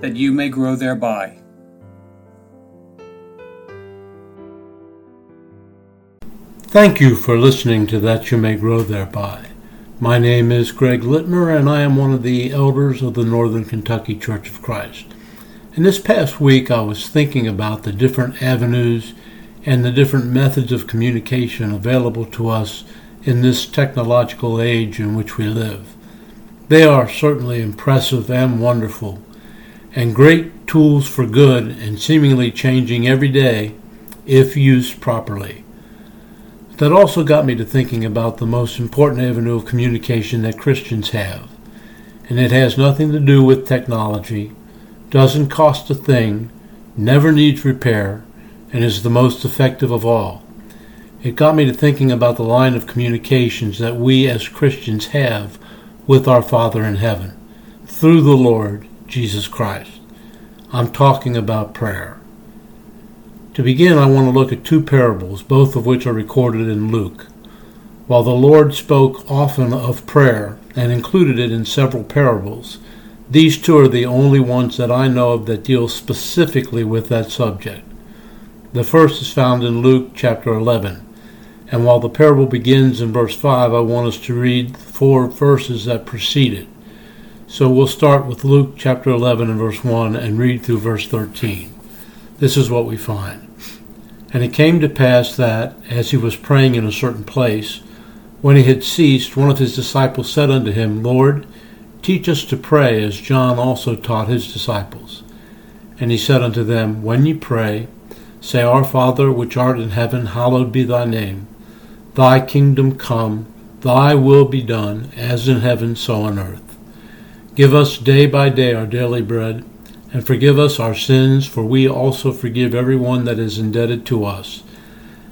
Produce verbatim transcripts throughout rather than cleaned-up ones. that you may grow thereby. Thank you for listening to That You May Grow Thereby. My name is Greg Littner, and I am one of the elders of the Northern Kentucky Church of Christ. And this past week, I was thinking about the different avenues and the different methods of communication available to us in this technological age in which we live. They are certainly impressive and wonderful, and great tools for good and seemingly changing every day if used properly. That also got me to thinking about the most important avenue of communication that Christians have, and it has nothing to do with technology, doesn't cost a thing, never needs repair, and is the most effective of all. It got me to thinking about the line of communications that we as Christians have with our Father in heaven, through the Lord Jesus Christ. I'm talking about prayer. To begin, I want to look at two parables, both of which are recorded in Luke. While the Lord spoke often of prayer and included it in several parables, these two are the only ones that I know of that deal specifically with that subject. The first is found in Luke chapter eleven, and while the parable begins in verse five, I want us to read four verses that precede it. So we'll start with Luke chapter eleven and verse one and read through verse thirteen. This is what we find. And it came to pass that, as he was praying in a certain place, when he had ceased, one of his disciples said unto him, Lord, teach us to pray, as John also taught his disciples. And he said unto them, When ye pray, say, Our Father, which art in heaven, hallowed be thy name. Thy kingdom come, thy will be done, as in heaven, so on earth. Give us day by day our daily bread, and forgive us our sins, for we also forgive everyone that is indebted to us.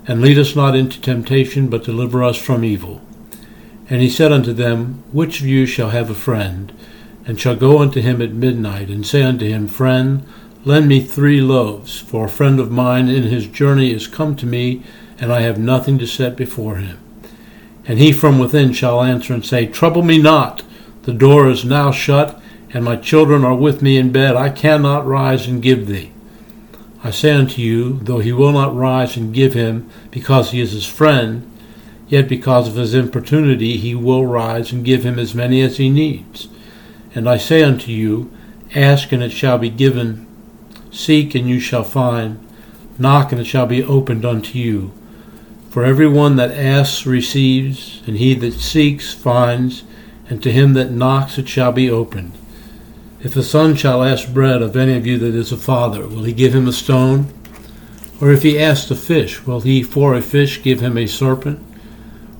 And lead us not into temptation, but deliver us from evil. And he said unto them, Which of you shall have a friend, and shall go unto him at midnight, and say unto him, Friend, lend me three loaves, for a friend of mine in his journey is come to me, and I have nothing to set before him. And he from within shall answer and say, Trouble me not. The door is now shut, and my children are with me in bed. I cannot rise and give thee. I say unto you, though he will not rise and give him, because he is his friend, yet because of his importunity he will rise and give him as many as he needs. And I say unto you, Ask, and it shall be given. Seek, and you shall find. Knock, and it shall be opened unto you. For every one that asks receives, and he that seeks finds, and to him that knocks it shall be opened. If the Son shall ask bread of any of you that is a father, will he give him a stone? Or if he asks a fish, will he for a fish give him a serpent?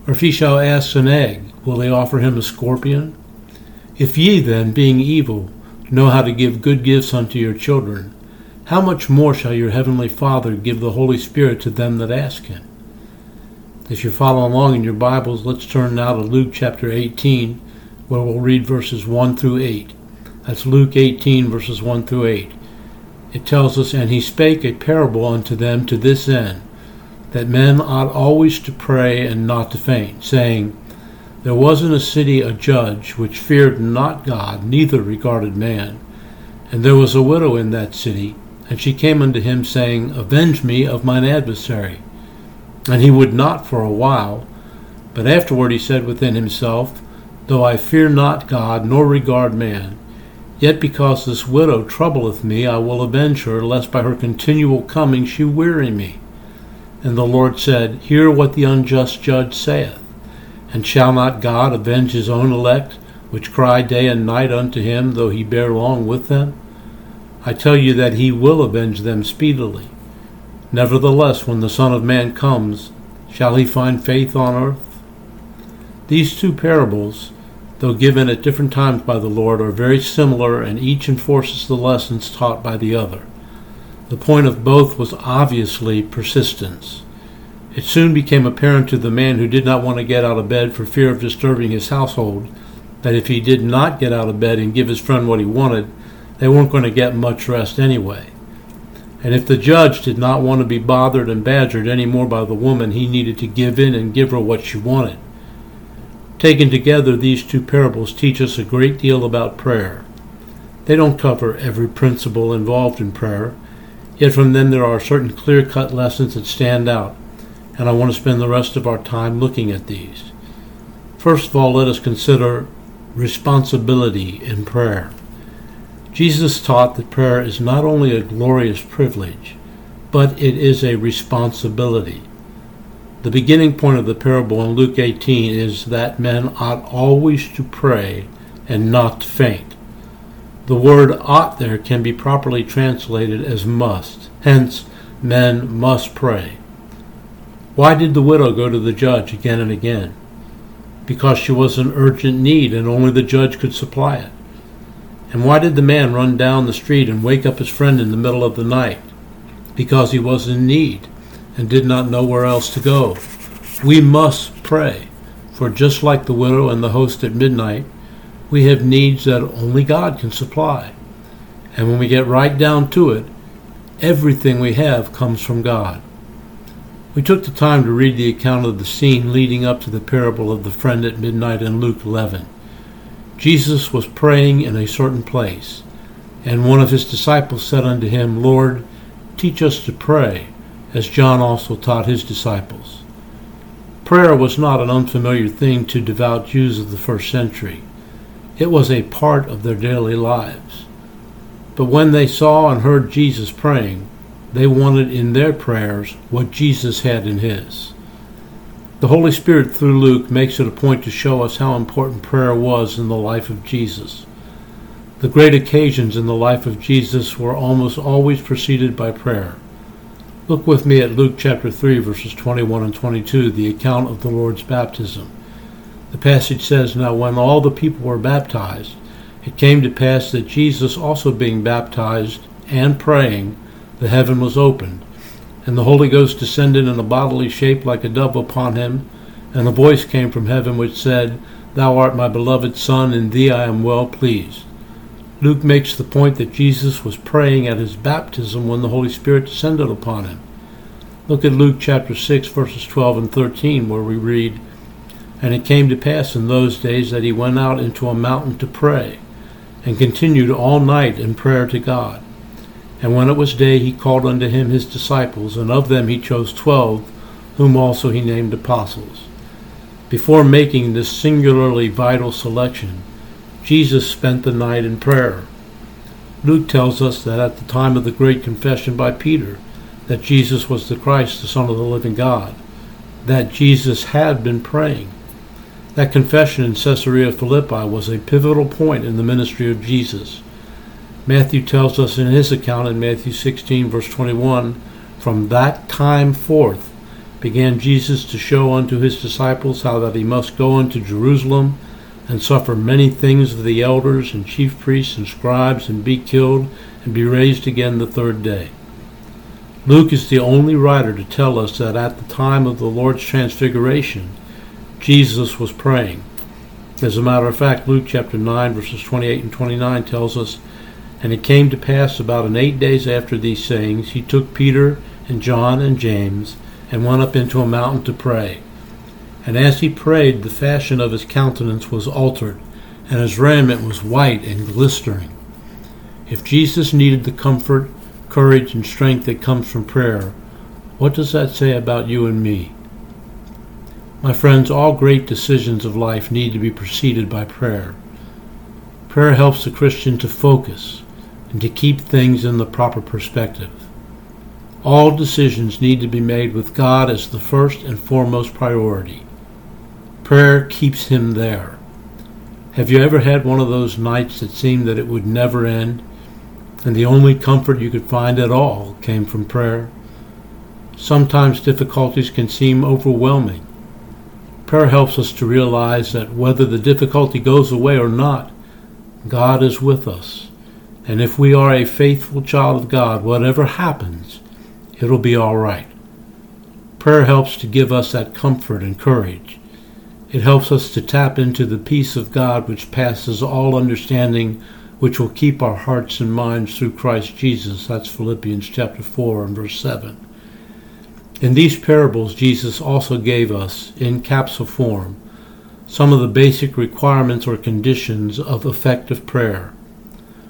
Or if he shall ask an egg, will he offer him a scorpion? If ye then, being evil, know how to give good gifts unto your children, how much more shall your heavenly Father give the Holy Spirit to them that ask him? If you follow along in your Bibles, let's turn now to Luke chapter eighteen, where we'll read verses one through eight. That's Luke eighteen, verses one through eight. It tells us, And he spake a parable unto them to this end, that men ought always to pray and not to faint, saying, There was in a city a judge, which feared not God, neither regarded man. And there was a widow in that city, and she came unto him, saying, Avenge me of mine adversary. And he would not for a while, but afterward he said within himself, Though I fear not God, nor regard man, yet because this widow troubleth me, I will avenge her, lest by her continual coming she weary me. And the Lord said, Hear what the unjust judge saith. And shall not God avenge his own elect, which cry day and night unto him, though he bear long with them? I tell you that he will avenge them speedily. Nevertheless, when the Son of Man comes, shall he find faith on earth? These two parables though given at different times by the Lord, are very similar, and each enforces the lessons taught by the other. The point of both was obviously persistence. It soon became apparent to the man who did not want to get out of bed for fear of disturbing his household that if he did not get out of bed and give his friend what he wanted, they weren't going to get much rest anyway. And if the judge did not want to be bothered and badgered any more by the woman, he needed to give in and give her what she wanted. Taken together, these two parables teach us a great deal about prayer. They don't cover every principle involved in prayer, yet from them there are certain clear-cut lessons that stand out, and I want to spend the rest of our time looking at these. First of all, let us consider responsibility in prayer. Jesus taught that prayer is not only a glorious privilege, but it is a responsibility. The beginning point of the parable in Luke eighteen is that men ought always to pray and not to faint. The word ought there can be properly translated as must. Hence, men must pray. Why did the widow go to the judge again and again? Because she was in urgent need and only the judge could supply it. And why did the man run down the street and wake up his friend in the middle of the night? Because he was in need and did not know where else to go. We must pray, for just like the widow and the host at midnight, we have needs that only God can supply. And when we get right down to it, everything we have comes from God. We took the time to read the account of the scene leading up to the parable of the friend at midnight in Luke eleven. Jesus was praying in a certain place, and one of his disciples said unto him, Lord, teach us to pray, as John also taught his disciples. Prayer was not an unfamiliar thing to devout Jews of the first century. It was a part of their daily lives. But when they saw and heard Jesus praying, they wanted in their prayers what Jesus had in his. The Holy Spirit through Luke makes it a point to show us how important prayer was in the life of Jesus. The great occasions in the life of Jesus were almost always preceded by prayer. Look with me at Luke chapter three, verses twenty-one and twenty-two, the account of the Lord's baptism. The passage says, Now when all the people were baptized, it came to pass that Jesus also being baptized and praying, the heaven was opened, and the Holy Ghost descended in a bodily shape like a dove upon him, and a voice came from heaven which said, Thou art my beloved Son, in thee I am well pleased. Luke makes the point that Jesus was praying at his baptism when the Holy Spirit descended upon him. Look at Luke chapter six, verses twelve and thirteen, where we read, And it came to pass in those days that he went out into a mountain to pray, and continued all night in prayer to God. And when it was day, he called unto him his disciples, and of them he chose twelve, whom also he named apostles. Before making this singularly vital selection, Jesus spent the night in prayer. Luke tells us that at the time of the great confession by Peter, that Jesus was the Christ, the Son of the living God, that Jesus had been praying. That confession in Caesarea Philippi was a pivotal point in the ministry of Jesus. Matthew tells us in his account in Matthew sixteen, verse twenty-one, From that time forth began Jesus to show unto his disciples how that he must go unto Jerusalem, and suffer many things of the elders and chief priests and scribes, and be killed, and be raised again the third day. Luke is the only writer to tell us that at the time of the Lord's transfiguration, Jesus was praying. As a matter of fact, Luke chapter nine, verses twenty-eight and twenty-nine tells us, And it came to pass about an eight days after these sayings, he took Peter and John and James, and went up into a mountain to pray. And as he prayed, the fashion of his countenance was altered, and his raiment was white and glistering. If Jesus needed the comfort, courage, and strength that comes from prayer, what does that say about you and me? My friends, all great decisions of life need to be preceded by prayer. Prayer helps the Christian to focus and to keep things in the proper perspective. All decisions need to be made with God as the first and foremost priority. Prayer keeps him there. Have you ever had one of those nights that seemed that it would never end, and the only comfort you could find at all came from prayer? Sometimes difficulties can seem overwhelming. Prayer helps us to realize that whether the difficulty goes away or not, God is with us. And if we are a faithful child of God, whatever happens, it'll be all right. Prayer helps to give us that comfort and courage. It helps us to tap into the peace of God which passes all understanding, which will keep our hearts and minds through Christ Jesus. That's Philippians chapter four and verse seven. In these parables, Jesus also gave us, in capsule form, some of the basic requirements or conditions of effective prayer.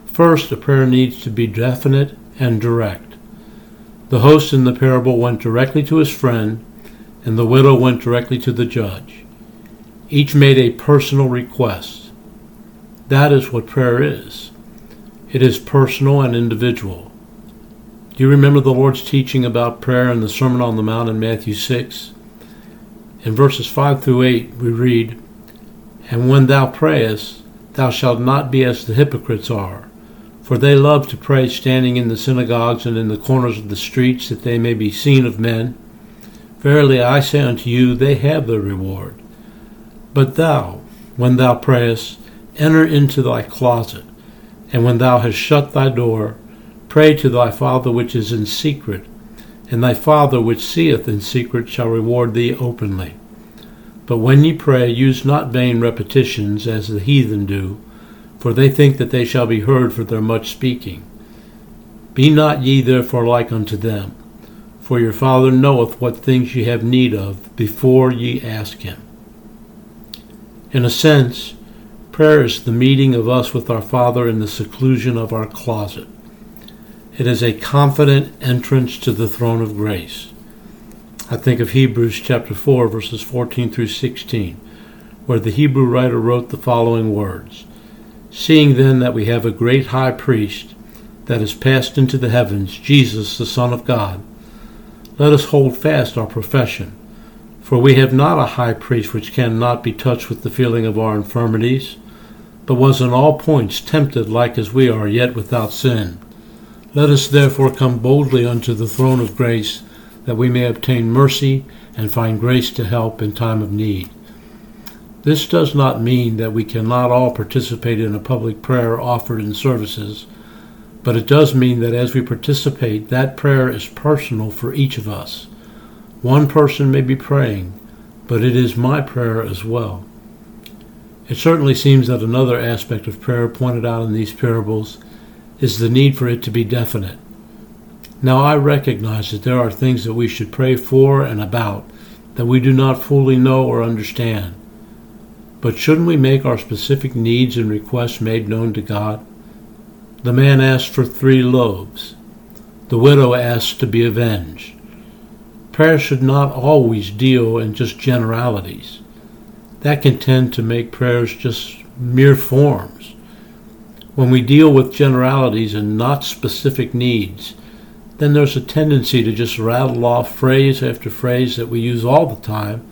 First, a prayer needs to be definite and direct. The host in the parable went directly to his friend, and the widow went directly to the judge. Each made a personal request. That is what prayer is. It is personal and individual. Do you remember the Lord's teaching about prayer in the Sermon on the Mount in Matthew six? In verses five through eight we read, "And when thou prayest, thou shalt not be as the hypocrites are, for they love to pray standing in the synagogues and in the corners of the streets, that they may be seen of men. Verily I say unto you, they have their reward. But thou, when thou prayest, enter into thy closet, and when thou hast shut thy door, pray to thy Father which is in secret, and thy Father which seeth in secret shall reward thee openly. But when ye pray, use not vain repetitions, as the heathen do, for they think that they shall be heard for their much speaking. Be not ye therefore like unto them, for your Father knoweth what things ye have need of before ye ask him." In a sense, prayer is the meeting of us with our Father in the seclusion of our closet. It is a confident entrance to the throne of grace. I think of Hebrews chapter four, verses fourteen through sixteen, where the Hebrew writer wrote the following words, "Seeing then that we have a great high priest that is passed into the heavens, Jesus, the Son of God, let us hold fast our profession. For we have not a high priest which cannot be touched with the feeling of our infirmities, but was in all points tempted like as we are, yet without sin. Let us therefore come boldly unto the throne of grace, that we may obtain mercy and find grace to help in time of need." This does not mean that we cannot all participate in a public prayer offered in services, but it does mean that as we participate, that prayer is personal for each of us. One person may be praying, but it is my prayer as well. It certainly seems that another aspect of prayer pointed out in these parables is the need for it to be definite. Now, I recognize that there are things that we should pray for and about that we do not fully know or understand. But shouldn't we make our specific needs and requests made known to God? The man asked for three loaves. The widow asked to be avenged. Prayer should not always deal in just generalities. That can tend to make prayers just mere forms. When we deal with generalities and not specific needs, then there's a tendency to just rattle off phrase after phrase that we use all the time,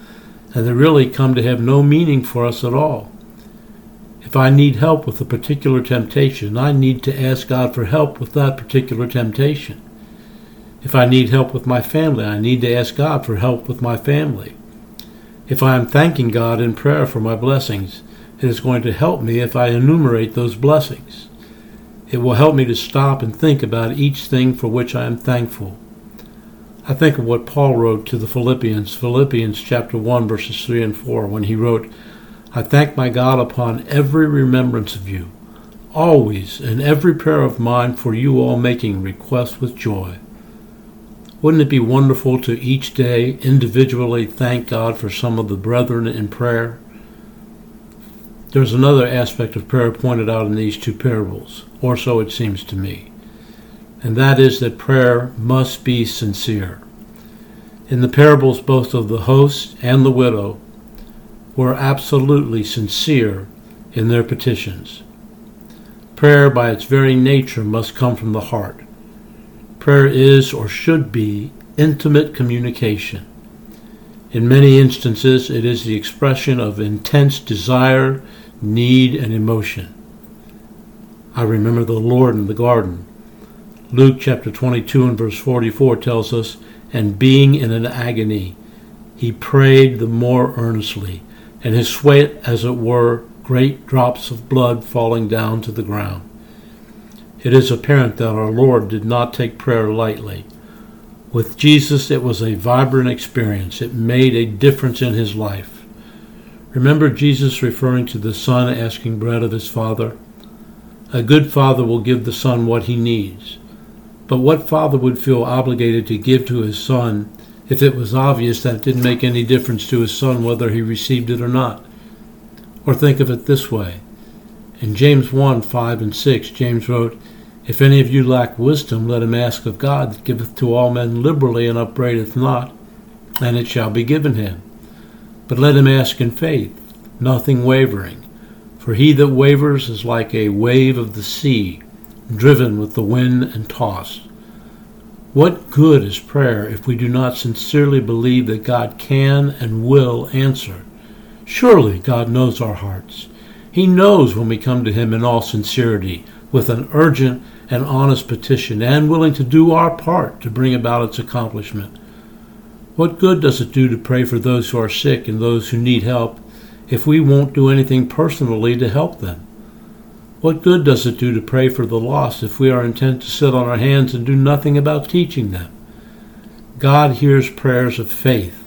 and they really come to have no meaning for us at all. If I need help with a particular temptation, I need to ask God for help with that particular temptation. If I need help with my family, I need to ask God for help with my family. If I am thanking God in prayer for my blessings, it is going to help me if I enumerate those blessings. It will help me to stop and think about each thing for which I am thankful. I think of what Paul wrote to the Philippians, Philippians chapter one, verses three and four, when he wrote, "I thank my God upon every remembrance of you, always in every prayer of mine for you all, making requests with joy." Wouldn't it be wonderful to each day individually thank God for some of the brethren in prayer? There's another aspect of prayer pointed out in these two parables, or so it seems to me, and that is that prayer must be sincere. In the parables, both of the host and the widow were absolutely sincere in their petitions. Prayer, by its very nature, must come from the heart. Prayer is, or should be, intimate communication. In many instances, it is the expression of intense desire, need, and emotion. I remember the Lord in the garden. Luke chapter twenty-two and verse forty-four tells us, "And being in an agony, he prayed the more earnestly, and his sweat, as it were, great drops of blood falling down to the ground. It is apparent that our Lord did not take prayer lightly. With Jesus, it was a vibrant experience. It made a difference in his life. Remember Jesus referring to the son asking bread of his father? A good father will give the son what he needs. But what father would feel obligated to give to his son if it was obvious that it didn't make any difference to his son whether he received it or not? Or think of it this way. In James one, five and six, James wrote, "If any of you lack wisdom, let him ask of God that giveth to all men liberally and upbraideth not, and it shall be given him. But let him ask in faith, nothing wavering. For he that wavers is like a wave of the sea, driven with the wind and tossed." What good is prayer if we do not sincerely believe that God can and will answer? Surely God knows our hearts. He knows when we come to him in all sincerity, with an urgent and honest petition, and willing to do our part to bring about its accomplishment. What good does it do to pray for those who are sick and those who need help if we won't do anything personally to help them? What good does it do to pray for the lost if we are intent to sit on our hands and do nothing about teaching them? God hears prayers of faith,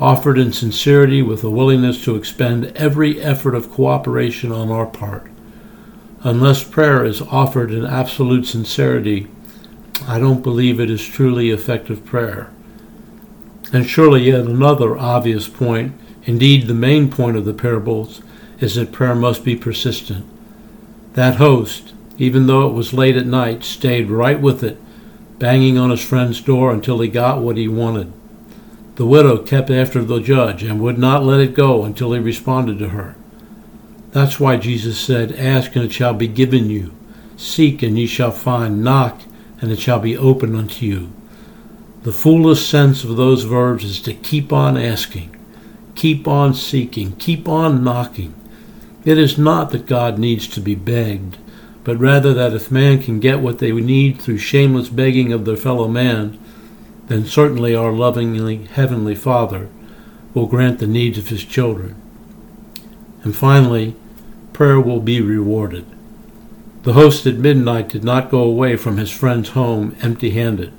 offered in sincerity with a willingness to expend every effort of cooperation on our part. Unless prayer is offered in absolute sincerity, I don't believe it is truly effective prayer. And surely yet another obvious point, indeed the main point of the parables, is that prayer must be persistent. That host, even though it was late at night, stayed right with it, banging on his friend's door until he got what he wanted. The widow kept after the judge and would not let it go until he responded to her. That's why Jesus said, "Ask, and it shall be given you. Seek, and ye shall find. Knock, and it shall be opened unto you." The fullest sense of those verbs is to keep on asking, keep on seeking, keep on knocking. It is not that God needs to be begged, but rather that if man can get what they need through shameless begging of their fellow man, then certainly our lovingly Heavenly Father will grant the needs of his children. And finally, prayer will be rewarded. The host at midnight did not go away from his friend's home empty-handed,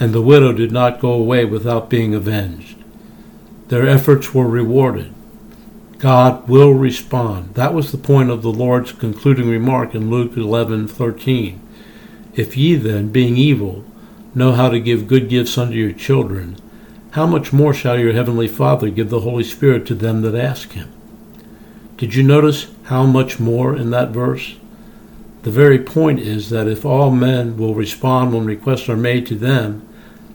and the widow did not go away without being avenged. Their efforts were rewarded. God will respond. That was the point of the Lord's concluding remark in Luke eleven thirteen. "If ye then, being evil, know how to give good gifts unto your children, how much more shall your heavenly Father give the Holy Spirit to them that ask him?" Did you notice how much more in that verse? The very point is that if all men will respond when requests are made to them,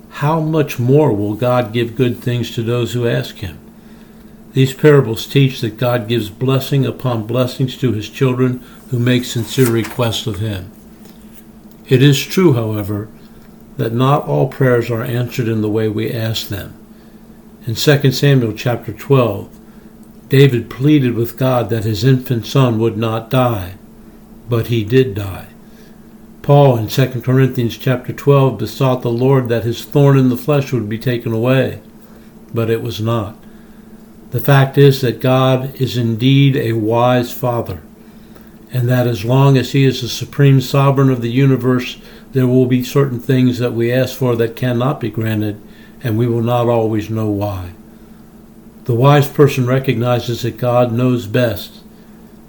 how much more will God give good things to those who ask him? These parables teach that God gives blessing upon blessings to his children who make sincere requests of him. It is true, however, that not all prayers are answered in the way we ask them. In Second Samuel chapter twelve, David pleaded with God that his infant son would not die, but he did die. Paul in Second Corinthians chapter twelve besought the Lord that his thorn in the flesh would be taken away, but it was not. The fact is that God is indeed a wise Father, and that as long as he is the supreme sovereign of the universe, there will be certain things that we ask for that cannot be granted, and we will not always know why. The wise person recognizes that God knows best,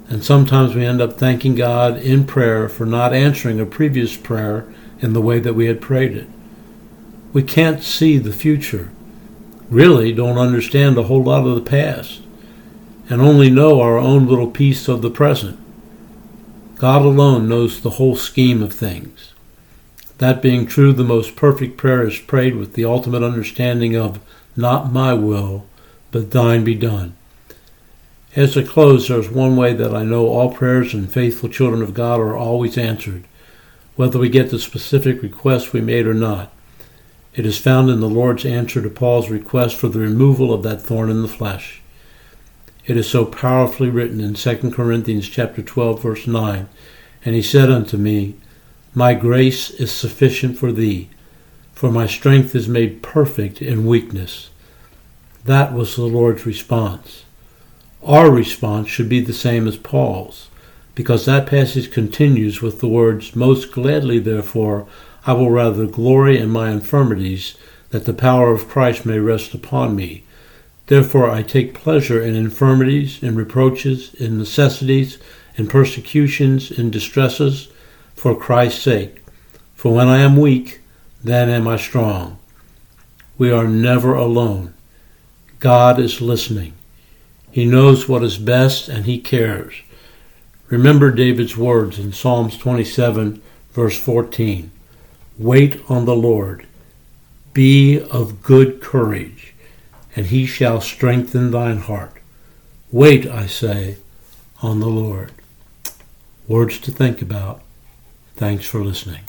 and sometimes we end up thanking God in prayer for not answering a previous prayer in the way that we had prayed it. We can't see the future, really don't understand a whole lot of the past, and only know our own little piece of the present. God alone knows the whole scheme of things. That being true, the most perfect prayer is prayed with the ultimate understanding of, "Not my will, but thine be done." As I close, there is one way that I know all prayers and faithful children of God are always answered, whether we get the specific request we made or not. It is found in the Lord's answer to Paul's request for the removal of that thorn in the flesh. It is so powerfully written in Second Corinthians chapter twelve, verse nine, "And he said unto me, My grace is sufficient for thee, for my strength is made perfect in weakness. That was the Lord's response. Our response should be the same as Paul's, because that passage continues with the words, "Most gladly, therefore, I will rather glory in my infirmities, that the power of Christ may rest upon me. Therefore I take pleasure in infirmities, in reproaches, in necessities, in persecutions, in distresses, for Christ's sake. For when I am weak, then am I strong." We are never alone. God is listening. He knows what is best and he cares. Remember David's words in Psalms twenty-seven, verse fourteen. "Wait on the Lord. Be of good courage, and he shall strengthen thine heart. Wait, I say, on the Lord." Words to think about. Thanks for listening.